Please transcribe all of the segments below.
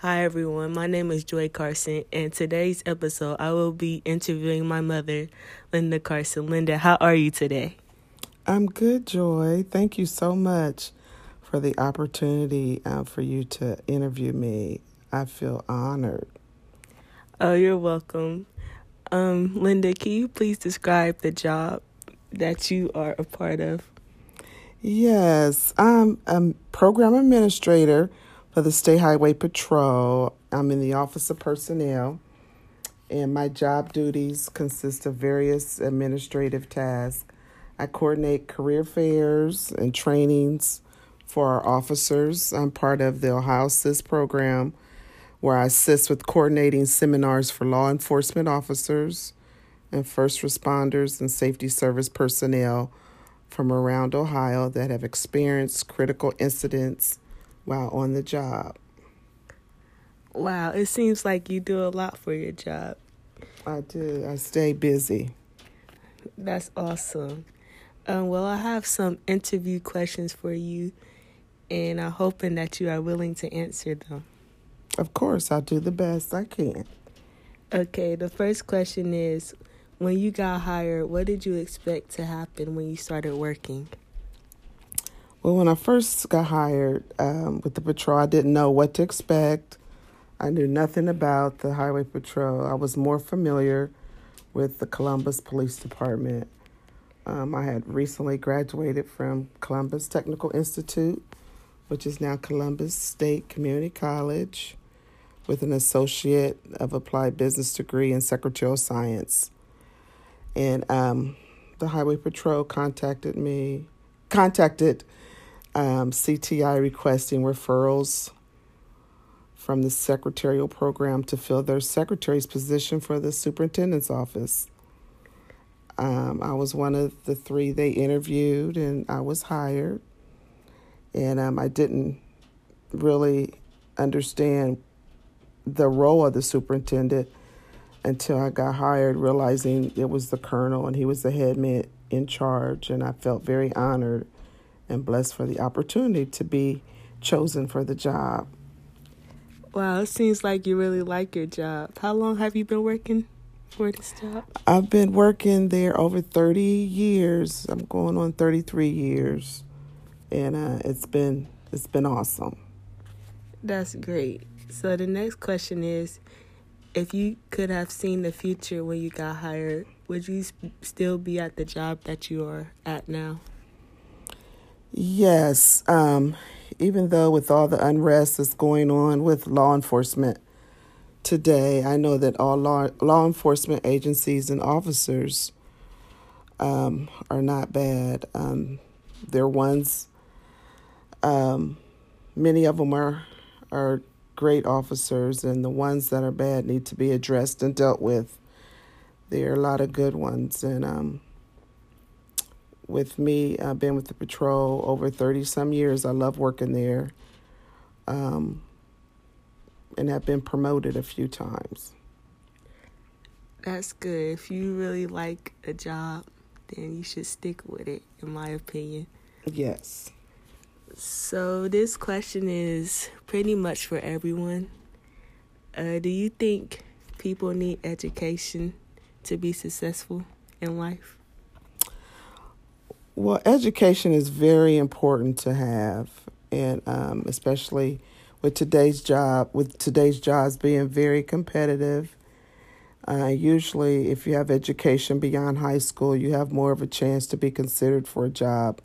Hi everyone, my name is Joy Carson, and today's episode I will be interviewing my mother, Linda Carson. Linda, how are you today? I'm good, Joy. Thank you so much for the opportunity for you to interview me. I feel honored. Oh, you're welcome. Linda, can you please describe the job that you are a part of? Yes, I'm a program administrator for the State Highway Patrol. I'm in the Office of Personnel, and my job duties consist of various administrative tasks. I coordinate career fairs and trainings for our officers. I'm part of the Ohio SIS program, where I assist with coordinating seminars for law enforcement officers and first responders and safety service personnel from around Ohio that have experienced critical incidents while on the job. Wow, it seems like you do a lot for your job. I do. I stay busy. That's awesome. Well, I have some interview questions for you, and I'm hoping that you are willing to answer them. Of course, I'll do the best I can. Okay, the first question is, when you got hired, what did you expect to happen when you started working? Well, when I first got hired with the patrol, I didn't know what to expect. I knew nothing about the Highway Patrol. I was more familiar with the Columbus Police Department. I had recently graduated from Columbus Technical Institute, which is now Columbus State Community College, with an Associate of Applied Business degree in Secretarial Science. And the Highway Patrol contacted CTI requesting referrals from the secretarial program to fill their secretary's position for the superintendent's office. I was one of the three they interviewed, and I was hired. And I didn't really understand the role of the superintendent until I got hired, realizing it was the colonel and he was the head man in charge. And I felt very honored and blessed for the opportunity to be chosen for the job. Wow, it seems like you really like your job. How long have you been working for this job? I've been working there over 30 years. I'm going on 33 years. And it's been awesome. That's great. So the next question is, if you could have seen the future when you got hired, would you still be at the job that you are at now? Yes. Even though with all the unrest that's going on with law enforcement today, I know that all law enforcement agencies and officers are not bad. They're ones. Many of them are great officers, and the ones that are bad need to be addressed and dealt with. There are a lot of good ones, and with me, I've been with the patrol over 30-some years. I love working there, and I've been promoted a few times. That's good. If you really like a job, then you should stick with it, in my opinion. Yes. So this question is pretty much for everyone. Do you think people need education to be successful in life? Well, education is very important to have, and especially with today's jobs being very competitive. Usually, if you have education beyond high school, you have more of a chance to be considered for a job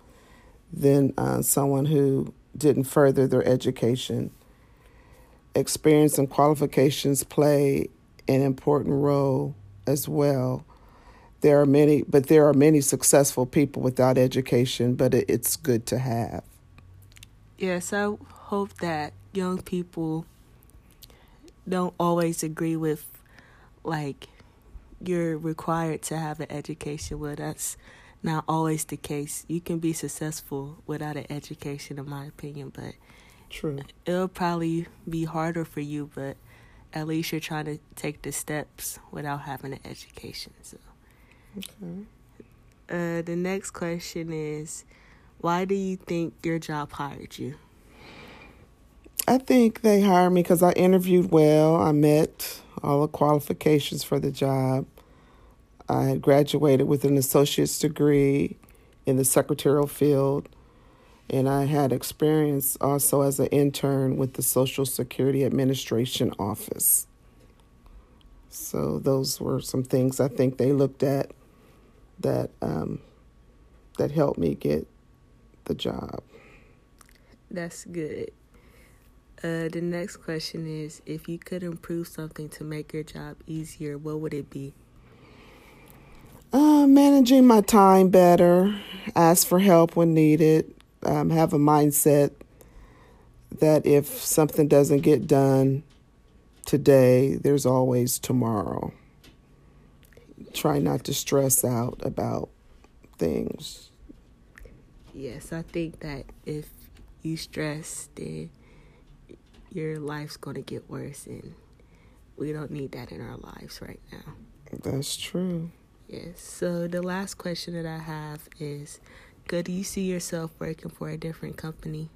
than someone who didn't further their education. Experience and qualifications play an important role as well. There are many successful people without education, but it's good to have. Yes, I hope that young people don't always agree with, like, you're required to have an education. Well, that's not always the case. You can be successful without an education, in my opinion, but true. It'll probably be harder for you, but at least you're trying to take the steps without having an education. So, okay. The next question is, why do you think your job hired you? I think they hired me because I interviewed well. I met all the qualifications for the job. I had graduated with an associate's degree in the secretarial field, and I had experience also as an intern with the Social Security Administration office. So those were some things I think they looked at that helped me get the job. That's good. The next question is, if you could improve something to make your job easier, what would it be? Managing my time better, ask for help when needed, have a mindset that if something doesn't get done today, there's always tomorrow. Try not to stress out about things. Yes, I think that if you stress, then your life's going to get worse, and we don't need that in our lives right now. That's true. Yes. So the last question that I have is, could you see yourself working for a different company?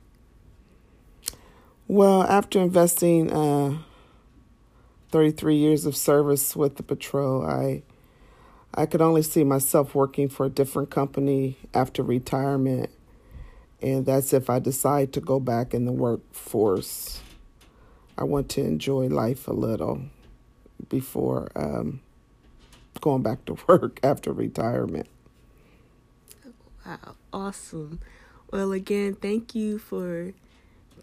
Well, after investing 33 years of service with the patrol, I could only see myself working for a different company after retirement, and that's if I decide to go back in the workforce. I want to enjoy life a little before going back to work after retirement. Wow, awesome. Well, again, thank you for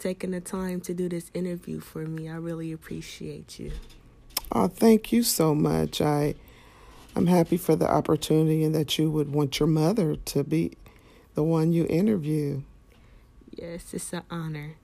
taking the time to do this interview for me. I really appreciate you. Oh, thank you so much. I'm happy for the opportunity and that you would want your mother to be the one you interview. Yes, it's an honor.